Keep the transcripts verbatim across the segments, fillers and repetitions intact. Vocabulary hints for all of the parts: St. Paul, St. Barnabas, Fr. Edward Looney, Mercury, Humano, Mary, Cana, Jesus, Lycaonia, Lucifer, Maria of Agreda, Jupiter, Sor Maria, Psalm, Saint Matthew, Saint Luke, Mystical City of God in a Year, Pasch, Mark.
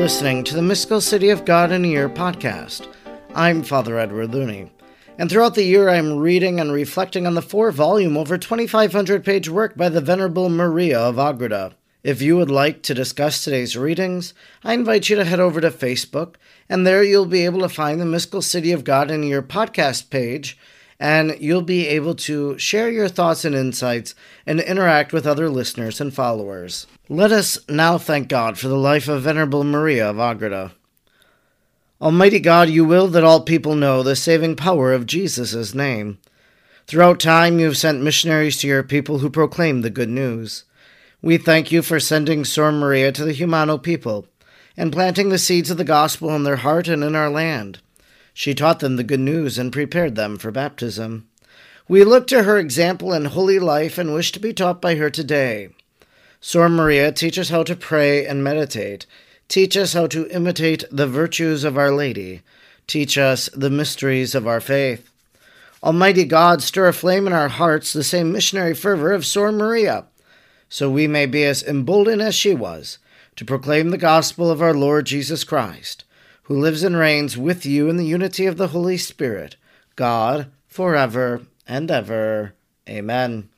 listening to the Mystical City of God in a Year podcast. I'm Father Edward Looney, and throughout the year I'm reading and reflecting on the four-volume, over twenty-five hundred page work by the Venerable Maria of Agreda. If you would like to discuss today's readings, I invite you to head over to Facebook, and there you'll be able to find the Mystical City of God in a Year podcast page, and you'll be able to share your thoughts and insights and interact with other listeners and followers. Let us now thank God for the life of Venerable Maria of Agreda. Almighty God, you will that all people know the saving power of Jesus' name. Throughout time, you have sent missionaries to your people who proclaim the good news. We thank you for sending Sor Maria to the Humano people and planting the seeds of the gospel in their heart and in our land. She taught them the good news and prepared them for baptism. We look to her example and holy life and wish to be taught by her today. Sor Maria, teach us how to pray and meditate. Teach us how to imitate the virtues of Our Lady. Teach us the mysteries of our faith. Almighty God, stir aflame in our hearts the same missionary fervor of Sor Maria, so we may be as emboldened as she was to proclaim the gospel of our Lord Jesus Christ, who lives and reigns with you in the unity of the Holy Spirit, God, forever and ever. Amen.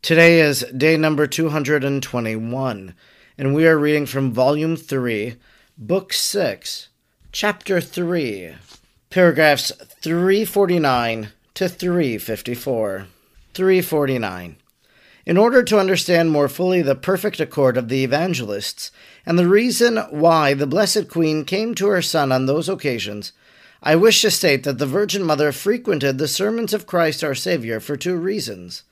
Today is day number two hundred twenty-one, and we are reading from Volume three, Book six, Chapter three, paragraphs three forty-nine to three fifty-four. three forty-nine. In order to understand more fully the perfect accord of the evangelists and the reason why the Blessed Queen came to her son on those occasions, I wish to state that the Virgin Mother frequented the sermons of Christ our Savior for two reasons.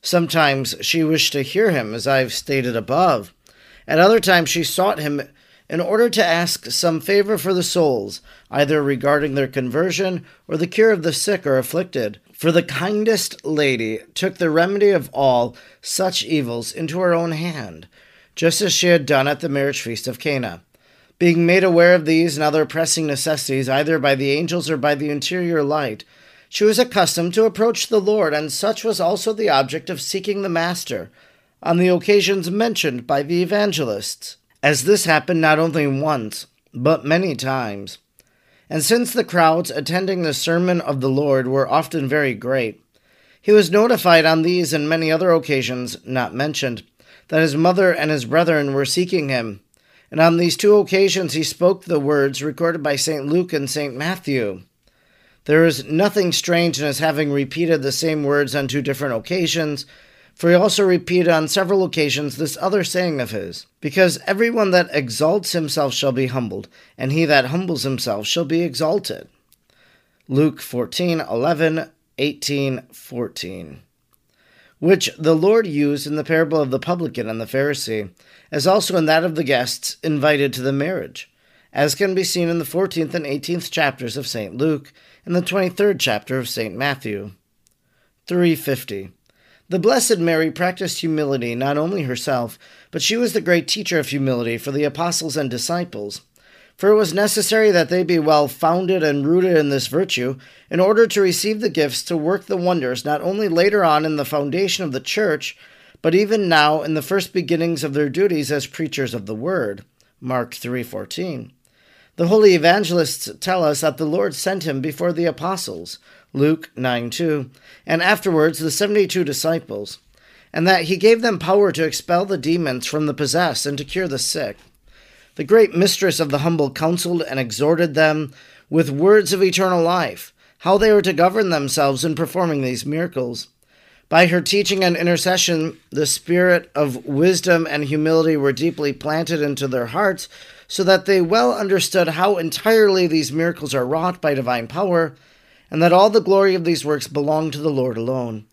Sometimes she wished to hear him, as I have stated above. At other times she sought him in order to ask some favor for the souls, either regarding their conversion or the cure of the sick or afflicted. For the kindest lady took the remedy of all such evils into her own hand, just as she had done at the marriage feast of Cana. Being made aware of these and other pressing necessities, either by the angels or by the interior light, she was accustomed to approach the Lord, and such was also the object of seeking the Master on the occasions mentioned by the evangelists, as this happened not only once, but many times. And since the crowds attending the sermon of the Lord were often very great, he was notified on these and many other occasions not mentioned that his mother and his brethren were seeking him, and on these two occasions he spoke the words recorded by Saint Luke and Saint Matthew. There is nothing strange in his having repeated the same words on two different occasions, for he also repeated on several occasions this other saying of his, because everyone that exalts himself shall be humbled, and he that humbles himself shall be exalted. Luke fourteen eleven eighteen fourteen, which the Lord used in the parable of the publican and the Pharisee, as also in that of the guests invited to the marriage, as can be seen in the fourteenth and eighteenth chapters of Saint Luke and the twenty-third chapter of Saint Matthew. three fifty. The Blessed Mary practiced humility not only herself, but she was the great teacher of humility for the apostles and disciples. For it was necessary that they be well founded and rooted in this virtue in order to receive the gifts to work the wonders not only later on in the foundation of the Church, but even now in the first beginnings of their duties as preachers of the Word. Mark three fourteen. The holy evangelists tell us that the Lord sent him before the apostles, Luke nine two, and afterwards the seventy-two disciples, and that he gave them power to expel the demons from the possessed and to cure the sick. The great mistress of the humble counseled and exhorted them with words of eternal life, how they were to govern themselves in performing these miracles. By her teaching and intercession, the spirit of wisdom and humility were deeply planted into their hearts, so that they well understood how entirely these miracles are wrought by divine power, and that all the glory of these works belonged to the Lord alone.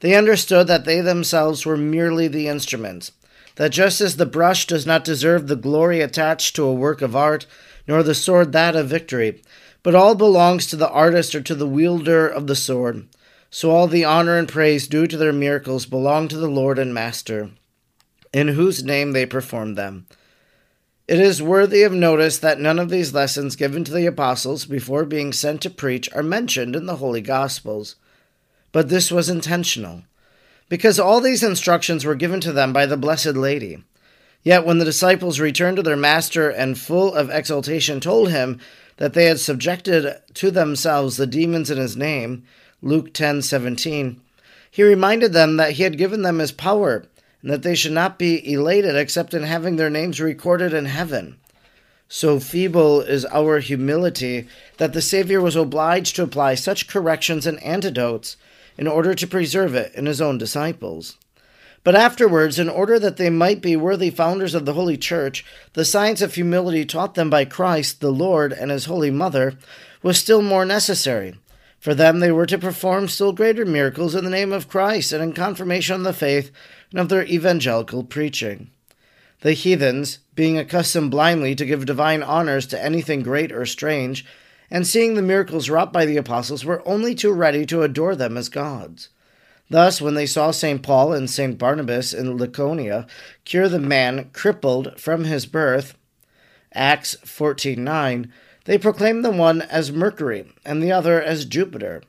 They understood that they themselves were merely the instruments, that just as the brush does not deserve the glory attached to a work of art, nor the sword that of victory, but all belongs to the artist or to the wielder of the sword, so all the honor and praise due to their miracles belong to the Lord and Master, in whose name they performed them. It is worthy of notice that none of these lessons given to the apostles before being sent to preach are mentioned in the Holy Gospels. But this was intentional, because all these instructions were given to them by the Blessed Lady. Yet when the disciples returned to their master and full of exultation told him that they had subjected to themselves the demons in his name, Luke ten seventeen, he reminded them that he had given them his power, and that they should not be elated except in having their names recorded in heaven. So feeble is our humility that the Savior was obliged to apply such corrections and antidotes in order to preserve it in his own disciples. But afterwards, in order that they might be worthy founders of the Holy Church, the science of humility taught them by Christ, the Lord, and his Holy Mother, was still more necessary. For them they were to perform still greater miracles in the name of Christ and in confirmation of the faith and of their evangelical preaching. The heathens, being accustomed blindly to give divine honors to anything great or strange, and seeing the miracles wrought by the apostles, were only too ready to adore them as gods. Thus, when they saw Saint Paul and Saint Barnabas in Lycaonia cure the man crippled from his birth, Acts fourteen nine, they proclaimed the one as Mercury and the other as Jupiter.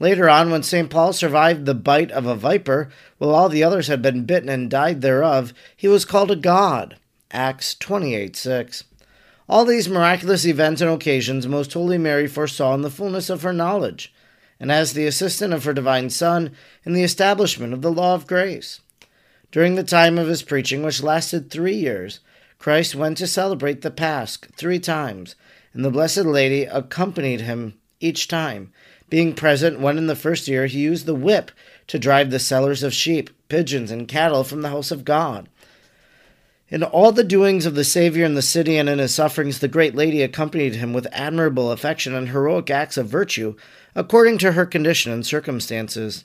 Later on, when Saint Paul survived the bite of a viper, while all the others had been bitten and died thereof, he was called a god, Acts twenty-eight six. All these miraculous events and occasions Most Holy Mary foresaw in the fullness of her knowledge, and as the assistant of her divine Son in the establishment of the law of grace. During the time of his preaching, which lasted three years, Christ went to celebrate the Pasch three times, and the Blessed Lady accompanied him each time, being present when in the first year he used the whip to drive the sellers of sheep, pigeons, and cattle from the house of God. In all the doings of the Savior in the city and in his sufferings, the Great Lady accompanied him with admirable affection and heroic acts of virtue, according to her condition and circumstances.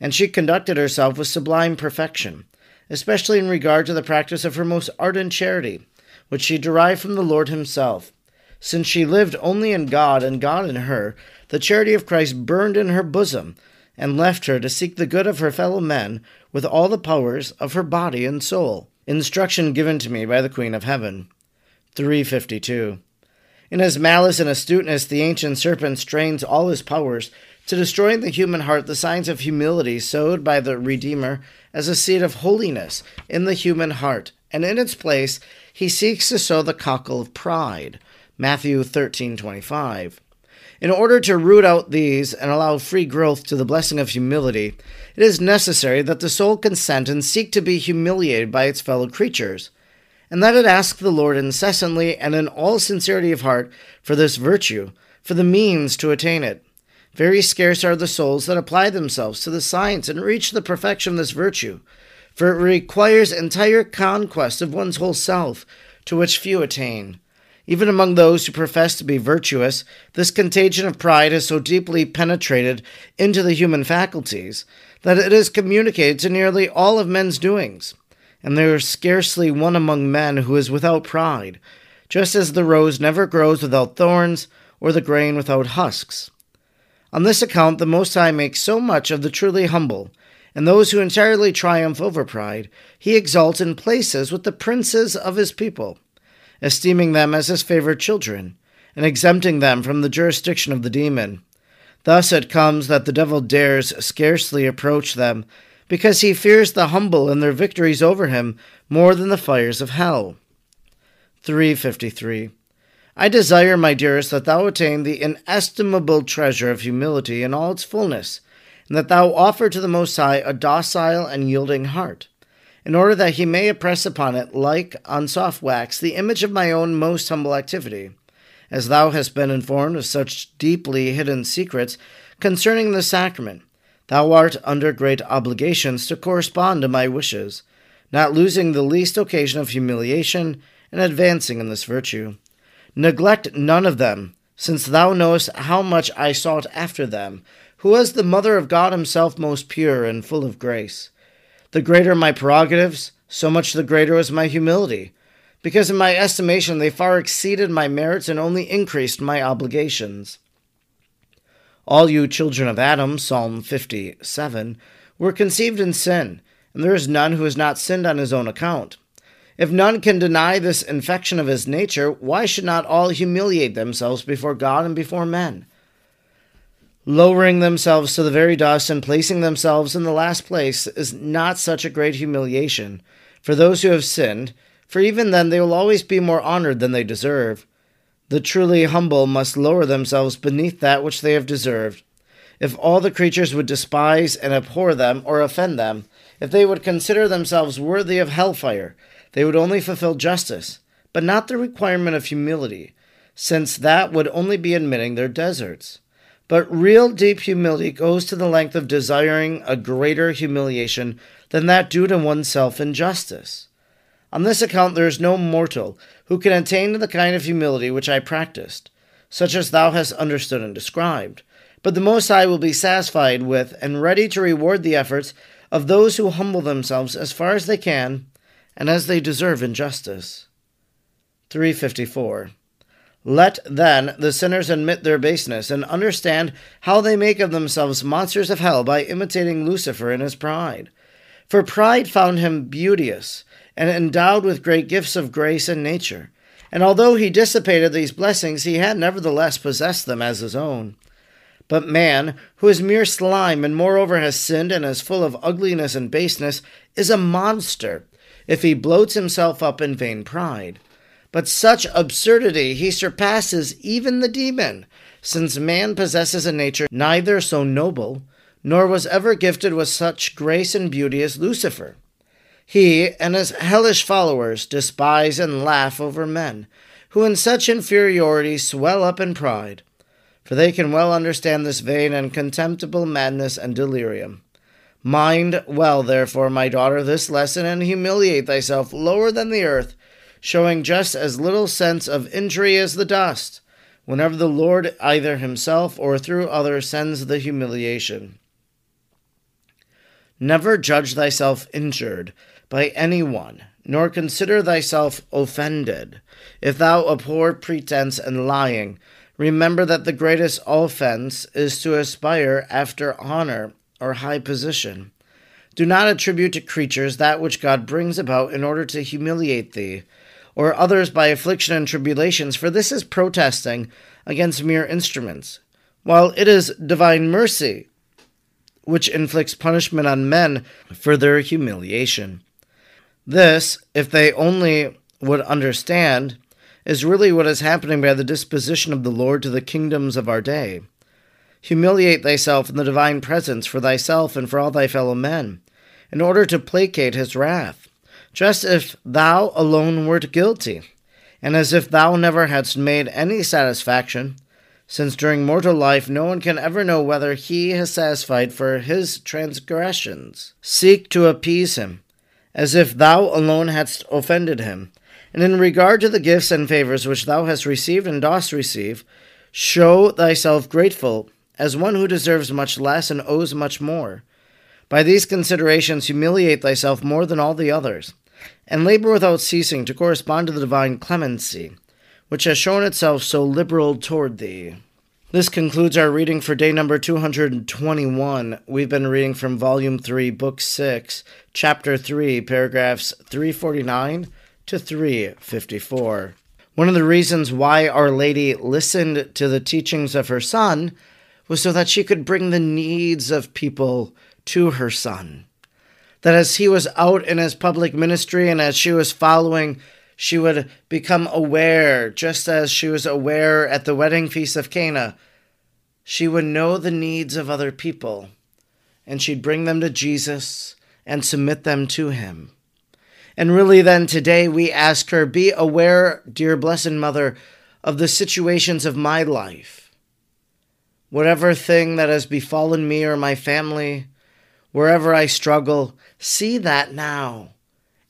And she conducted herself with sublime perfection, especially in regard to the practice of her most ardent charity, which she derived from the Lord himself. Since she lived only in God and God in her, the charity of Christ burned in her bosom and left her to seek the good of her fellow men with all the powers of her body and soul. Instruction given to me by the Queen of Heaven. three fifty-two. In his malice and astuteness, the ancient serpent strains all his powers to destroy in the human heart the signs of humility sowed by the Redeemer as a seed of holiness in the human heart, and in its place he seeks to sow the cockle of pride. Matthew thirteen twenty-five. In order to root out these and allow free growth to the blessing of humility, it is necessary that the soul consent and seek to be humiliated by its fellow creatures, and that it ask the Lord incessantly and in all sincerity of heart for this virtue, for the means to attain it. Very scarce are the souls that apply themselves to the science and reach the perfection of this virtue, for it requires entire conquest of one's whole self, to which few attain. Even among those who profess to be virtuous, this contagion of pride has so deeply penetrated into the human faculties that it is communicated to nearly all of men's doings, and there is scarcely one among men who is without pride, just as the rose never grows without thorns or the grain without husks. On this account the Most High makes so much of the truly humble, and those who entirely triumph over pride, he exalts and places with the princes of his people, esteeming them as his favored children, and exempting them from the jurisdiction of the demon. Thus it comes that the devil dares scarcely approach them, because he fears the humble and their victories over him more than the fires of hell. three fifty-three. I desire, my dearest, that thou attain the inestimable treasure of humility in all its fullness, and that thou offer to the Most High a docile and yielding heart, in order that he may impress upon it, like on soft wax, the image of my own most humble activity. As thou hast been informed of such deeply hidden secrets concerning the sacrament, thou art under great obligations to correspond to my wishes, not losing the least occasion of humiliation and advancing in this virtue. Neglect none of them, since thou knowest how much I sought after them, who as the Mother of God himself most pure and full of grace. The greater my prerogatives, so much the greater was my humility, because in my estimation they far exceeded my merits and only increased my obligations. All you children of Adam, Psalm fifty-seven, were conceived in sin, and there is none who has not sinned on his own account. If none can deny this infection of his nature, why should not all humiliate themselves before God and before men? Lowering themselves to the very dust and placing themselves in the last place is not such a great humiliation for those who have sinned, for even then they will always be more honored than they deserve. The truly humble must lower themselves beneath that which they have deserved. If all the creatures would despise and abhor them or offend them, if they would consider themselves worthy of hellfire, they would only fulfill justice, but not the requirement of humility, since that would only be admitting their deserts. But real deep humility goes to the length of desiring a greater humiliation than that due to oneself in justice. On this account there is no mortal who can attain to the kind of humility which I practiced, such as thou hast understood and described. But the Most High will be satisfied with and ready to reward the efforts of those who humble themselves as far as they can and as they deserve in justice. three fifty-four. Let, then, the sinners admit their baseness and understand how they make of themselves monsters of hell by imitating Lucifer in his pride. For pride found him beauteous and endowed with great gifts of grace and nature, and although he dissipated these blessings, he had nevertheless possessed them as his own. But man, who is mere slime and moreover has sinned and is full of ugliness and baseness, is a monster if he bloats himself up in vain pride. But such absurdity he surpasses even the demon, since man possesses a nature neither so noble, nor was ever gifted with such grace and beauty as Lucifer. He and his hellish followers despise and laugh over men, who in such inferiority swell up in pride, for they can well understand this vain and contemptible madness and delirium. Mind well, therefore, my daughter, this lesson, and humiliate thyself lower than the earth, showing just as little sense of injury as the dust, whenever the Lord either himself or through others sends the humiliation. Never judge thyself injured by any one, nor consider thyself offended. If thou abhor pretense and lying, remember that the greatest offense is to aspire after honor or high position. Do not attribute to creatures that which God brings about in order to humiliate thee, or others by affliction and tribulations, for this is protesting against mere instruments, while it is divine mercy which inflicts punishment on men for their humiliation. This, if they only would understand, is really what is happening by the disposition of the Lord to the kingdoms of our day. Humiliate thyself in the divine presence for thyself and for all thy fellow men, in order to placate his wrath, just if thou alone wert guilty, and as if thou never hadst made any satisfaction, since during mortal life no one can ever know whether he has satisfied for his transgressions. Seek to appease him, as if thou alone hadst offended him, and in regard to the gifts and favors which thou hast received and dost receive, show thyself grateful, as one who deserves much less and owes much more. By these considerations humiliate thyself more than all the others, and labor without ceasing to correspond to the divine clemency, which has shown itself so liberal toward thee. This concludes our reading for day number two hundred twenty-one. We've been reading from Volume three, Book six, Chapter three, paragraphs three forty-nine to three fifty-four. One of the reasons why Our Lady listened to the teachings of her Son was so that she could bring the needs of people to her Son. That as he was out in his public ministry and as she was following, she would become aware, just as she was aware at the wedding feast of Cana. She would know the needs of other people, and she'd bring them to Jesus and submit them to him. And really then today we ask her, be aware, dear Blessed Mother, of the situations of my life. Whatever thing that has befallen me or my family, wherever I struggle, see that now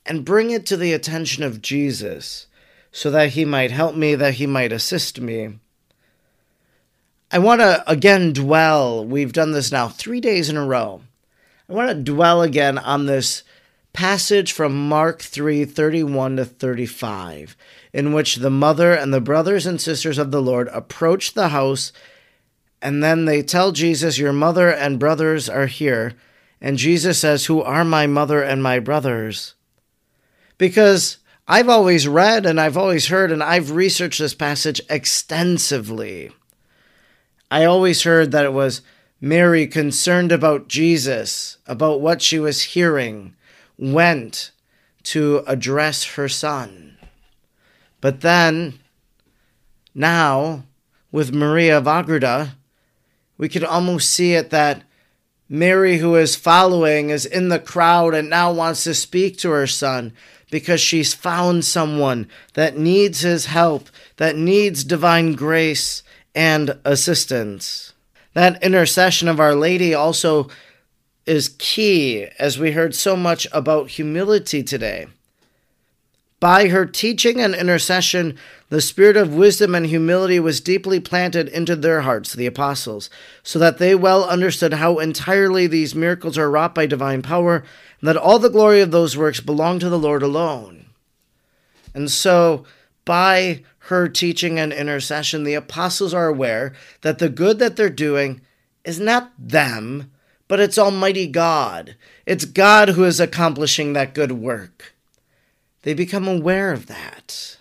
and bring it to the attention of Jesus so that he might help me, that he might assist me. I want to again dwell, we've done this now three days in a row, I want to dwell again on this passage from Mark three thirty-one to thirty-five, in which the mother and the brothers and sisters of the Lord approach the house, and then they tell Jesus, your mother and brothers are here. And Jesus says, who are my mother and my brothers? Because I've always read and I've always heard and I've researched this passage extensively. I always heard that it was Mary concerned about Jesus, about what she was hearing, went to address her son. But then, now, with Maria of Agreda, we could almost see it that Mary, who is following, is in the crowd and now wants to speak to her son because she's found someone that needs his help, that needs divine grace and assistance. That intercession of Our Lady also is key, as we heard so much about humility today. By her teaching and intercession, the spirit of wisdom and humility was deeply planted into their hearts, the apostles, so that they well understood how entirely these miracles are wrought by divine power, and that all the glory of those works belong to the Lord alone. And so, by her teaching and intercession, the apostles are aware that the good that they're doing is not them, but it's Almighty God. It's God who is accomplishing that good work. They become aware of that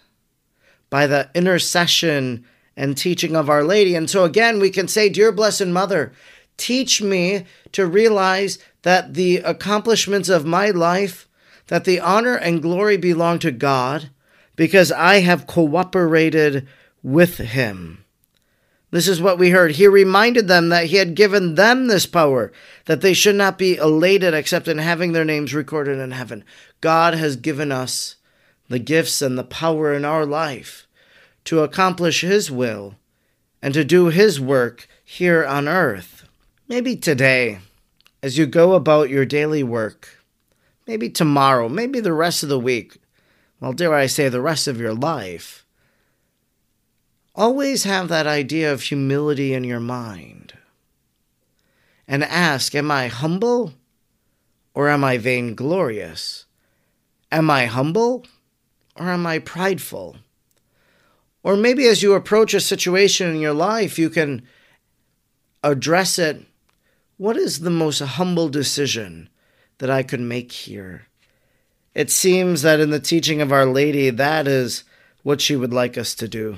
by the intercession and teaching of Our Lady. And so again, we can say, Dear Blessed Mother, teach me to realize that the accomplishments of my life, that the honor and glory belong to God, because I have cooperated with Him. This is what we heard. He reminded them that He had given them this power, that they should not be elated except in having their names recorded in heaven. God has given us the gifts and the power in our life to accomplish His will and to do His work here on earth. Maybe today, as you go about your daily work, maybe tomorrow, maybe the rest of the week, well, dare I say, the rest of your life, always have that idea of humility in your mind and ask, am I humble or am I vainglorious? Am I humble or am I prideful? Or maybe as you approach a situation in your life, you can address it. What is the most humble decision that I could make here? It seems that in the teaching of Our Lady, that is what she would like us to do.